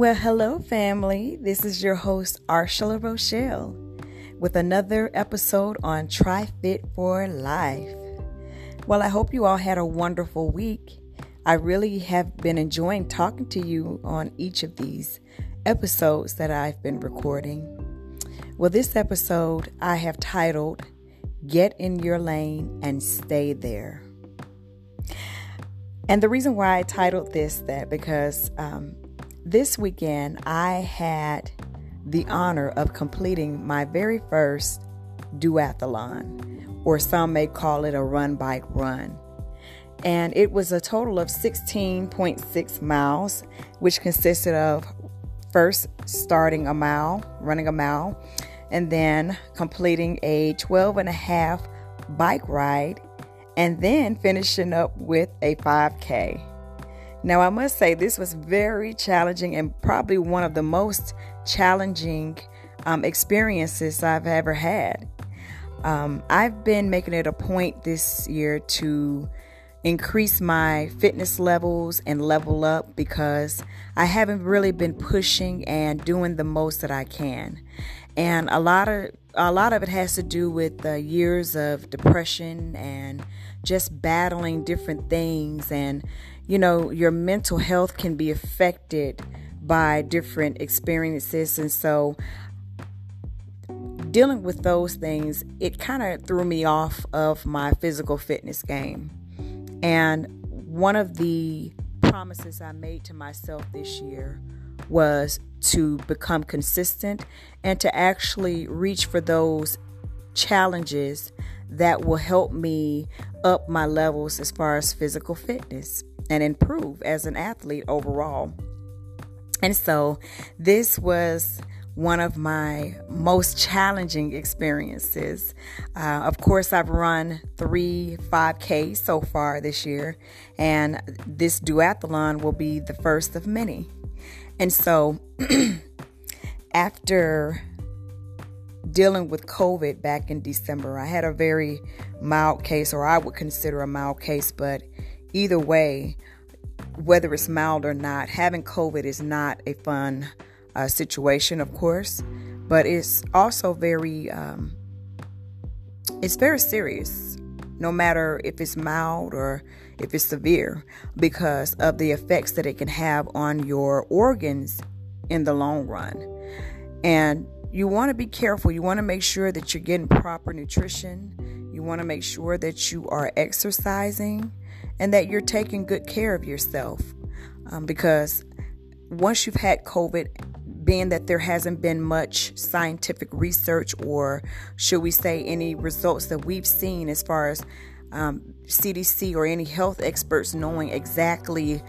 Well, hello, family. This is your host, Arshula Rochelle, with another episode on Try Fit for Life. Well, I hope you all had a wonderful week. I really have been enjoying talking to you on each of these episodes that I've been recording. Well, this episode I have titled, Get in Your Lane and Stay There. And the reason why I titled this that because, this weekend, I had the honor of completing my very first duathlon, or some may call it a run, bike, run. And it was a total of 16.6 miles, which consisted of first starting a mile, running a mile, and then completing a 12.5 bike ride, and then finishing up with a 5K. Now, I must say this was very challenging and probably one of the most challenging experiences I've ever had. I've been making it a point this year to increase my fitness levels and level up because I haven't really been pushing and doing the most that I can. And a lot of it has to do with years of depression and just battling different things, and you know, your mental health can be affected by different experiences. And so dealing with those things, it kind of threw me off of my physical fitness game. And one of the promises I made to myself this year was to become consistent and to actually reach for those challenges that will help me up my levels as far as physical fitness and improve as an athlete overall. And so this was one of my most challenging experiences. Of course, I've run 3 5Ks so far this year, and this duathlon will be the first of many. And so after dealing with COVID back in December, I had a very mild case, or I would consider a mild case, but either way, whether it's mild or not, having COVID is not a fun situation, of course, but it's also very serious, no matter if it's mild or if it's severe, because of the effects that it can have on your organs in the long run. And you want to be careful. You want to make sure that you're getting proper nutrition. You want to make sure that you are exercising and that you're taking good care of yourself. Because once you've had COVID, being that there hasn't been much scientific research, or should we say any results that we've seen as far as CDC or any health experts knowing exactly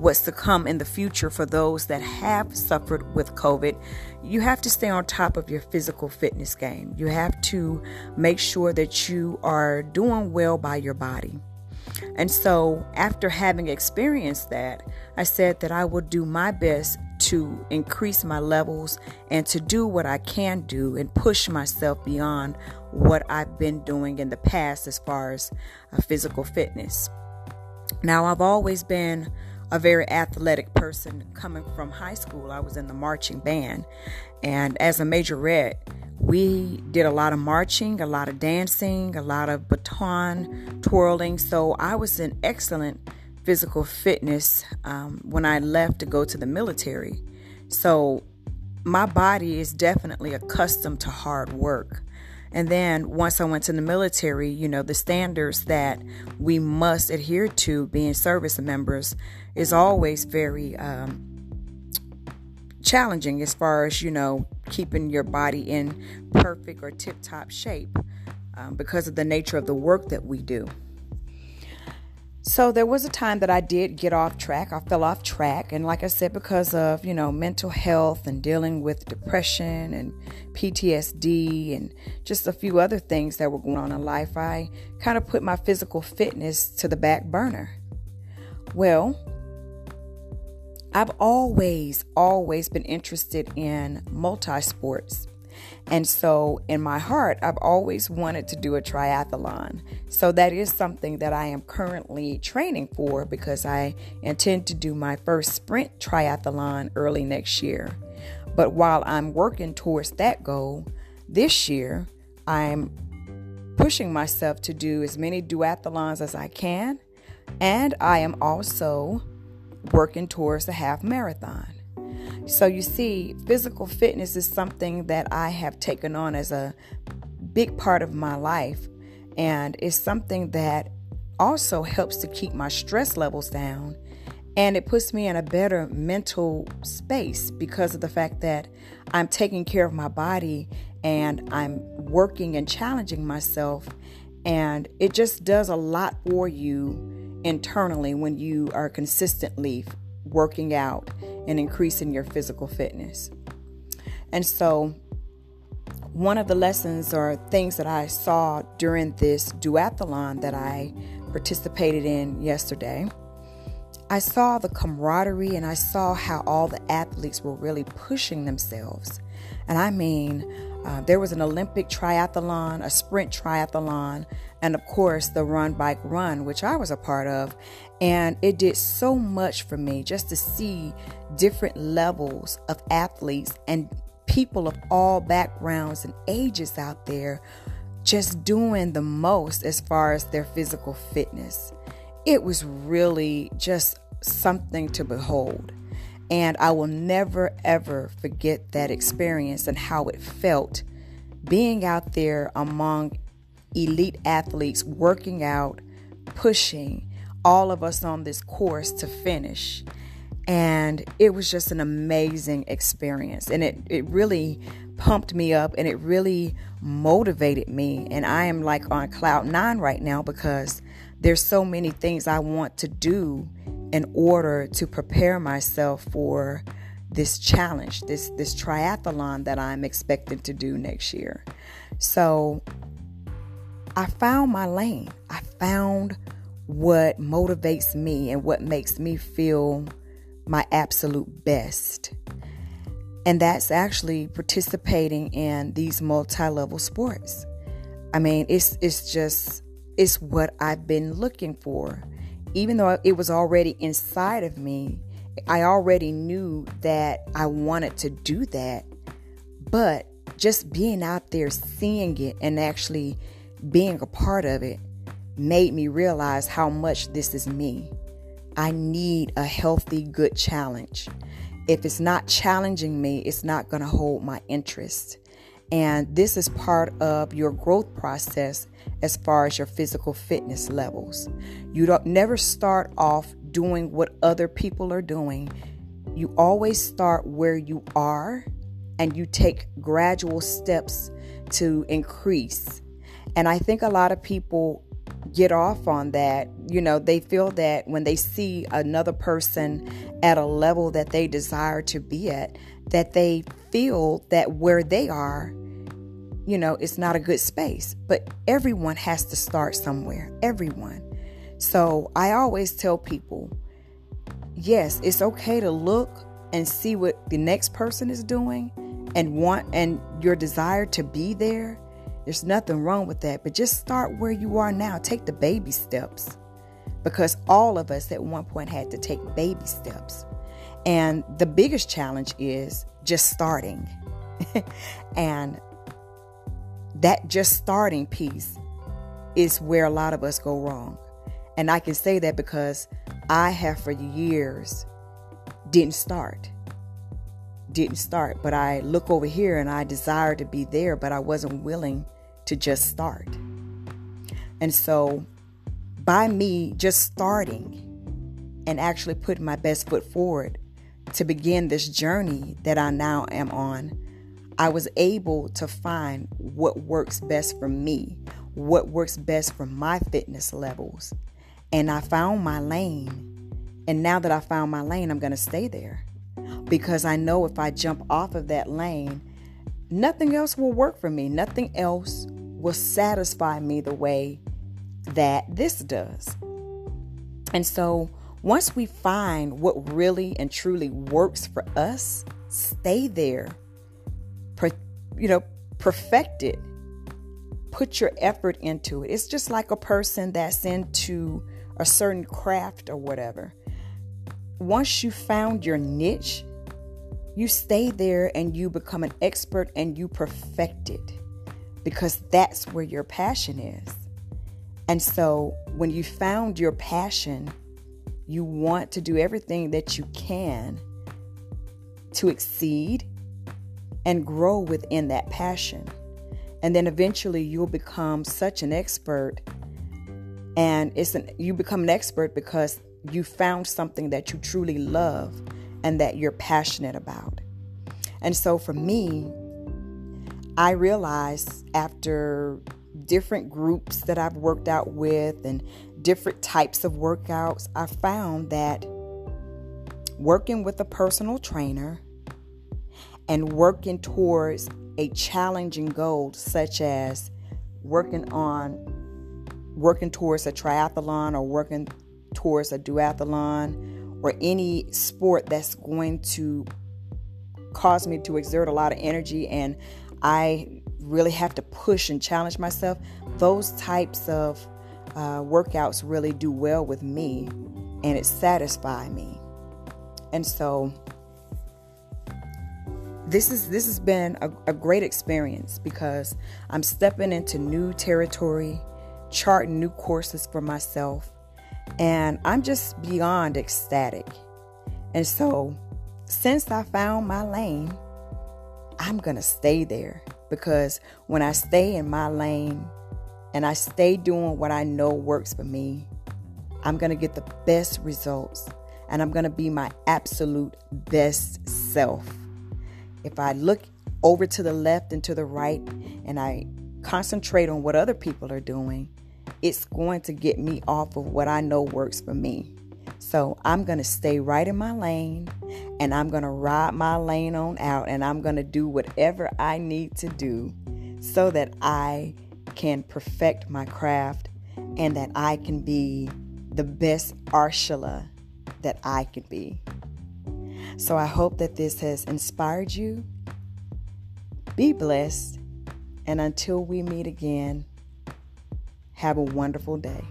what's to come in the future for those that have suffered with COVID, you have to stay on top of your physical fitness game. You have to make sure that you are doing well by your body. And so after having experienced that, I said that I will do my best to increase my levels and to do what I can do and push myself beyond what I've been doing in the past as far as physical fitness. Now, I've always been a very athletic person. Coming from high school, I was in the marching band, and as a majorette, we did a lot of marching, a lot of dancing, a lot of baton twirling. So I was in excellent physical fitness when I left to go to the military. So my body is definitely accustomed to hard work. And then once I went to the military, you know, the standards that we must adhere to being service members is always very challenging as far as, you know, keeping your body in perfect or tip-top shape because of the nature of the work that we do. So there was a time that I did get off track. I fell off track. And like I said, because of, you know, mental health and dealing with depression and PTSD and just a few other things that were going on in life, I kind of put my physical fitness to the back burner. Well, I've always been interested in multi-sports. And so in my heart, I've always wanted to do a triathlon. So that is something that I am currently training for, because I intend to do my first sprint triathlon early next year. But while I'm working towards that goal, this year I'm pushing myself to do as many duathlons as I can. And I am also working towards a half marathon. So you see, physical fitness is something that I have taken on as a big part of my life, and it's something that also helps to keep my stress levels down, and it puts me in a better mental space because of the fact that I'm taking care of my body and I'm working and challenging myself, and it just does a lot for you internally when you are consistently working out and increasing your physical fitness. And so one of the lessons or things that I saw during this duathlon that I participated in yesterday, I saw the camaraderie and I saw how all the athletes were really pushing themselves. And I mean, there was an Olympic triathlon, a sprint triathlon, and of course the run, bike, run, which I was a part of. And it did so much for me just to see different levels of athletes and people of all backgrounds and ages out there just doing the most as far as their physical fitness. It was really just something to behold. And I will never, ever forget that experience and how it felt being out there among elite athletes, working out, pushing all of us on this course to finish. And it was just an amazing experience. And it really pumped me up and it really motivated me. And I am like on cloud nine right now because there's so many things I want to do in order to prepare myself for this challenge, this triathlon that I'm expecting to do next year. So I found my lane. I found what motivates me and what makes me feel my absolute best. And that's actually participating in these multi-level sports. I mean, it's what I've been looking for. Even though it was already inside of me, I already knew that I wanted to do that. But just being out there, seeing it, and actually being a part of it made me realize how much this is me. I need a healthy, good challenge. If it's not challenging me, it's not going to hold my interest. And this is part of your growth process as far as your physical fitness levels. You don't never start off doing what other people are doing. You always start where you are and you take gradual steps to increase. And I think a lot of people get off on that. You know, they feel that when they see another person at a level that they desire to be at, that they feel that where they are, you know, it's not a good space. But everyone has to start somewhere. Everyone. So I always tell people, yes, it's okay to look and see what the next person is doing and want and your desire to be there. There's nothing wrong with that. But just start where you are now. Take the baby steps. Because all of us at one point had to take baby steps. And the biggest challenge is just starting. And that just starting piece is where a lot of us go wrong. And I can say that because I have for years didn't start. But I look over here and I desire to be there, but I wasn't willing to just start. And so by me just starting and actually putting my best foot forward to begin this journey that I now am on, I was able to find what works best for me, what works best for my fitness levels. And I found my lane. And now that I found my lane, I'm going to stay there. Because I know if I jump off of that lane, nothing else will work for me. Nothing else will satisfy me the way that this does. And so once we find what really and truly works for us, stay there. You know, perfect it. Put your effort into it. It's just like a person that's into a certain craft or whatever. Once you found your niche, you stay there and you become an expert and you perfect it, because that's where your passion is. And so when you found your passion, you want to do everything that you can to exceed and grow within that passion. And then eventually you'll become such an expert, and you become an expert because you found something that you truly love and that you're passionate about. And so for me, I realized after different groups that I've worked out with and different types of workouts, I found that working with a personal trainer and working towards a challenging goal, such as working towards a triathlon or working towards a duathlon or any sport that's going to cause me to exert a lot of energy and I really have to push and challenge myself, those types of workouts really do well with me, and it satisfies me. And so this has been a great experience, because I'm stepping into new territory, charting new courses for myself, and I'm just beyond ecstatic. And so since I found my lane, I'm going to stay there, because when I stay in my lane and I stay doing what I know works for me, I'm going to get the best results and I'm going to be my absolute best self. If I look over to the left and to the right and I concentrate on what other people are doing, it's going to get me off of what I know works for me. So I'm going to stay right in my lane, and I'm going to ride my lane on out, and I'm going to do whatever I need to do so that I can perfect my craft and that I can be the best Arshula that I can be. So I hope that this has inspired you. Be blessed. And until we meet again, have a wonderful day.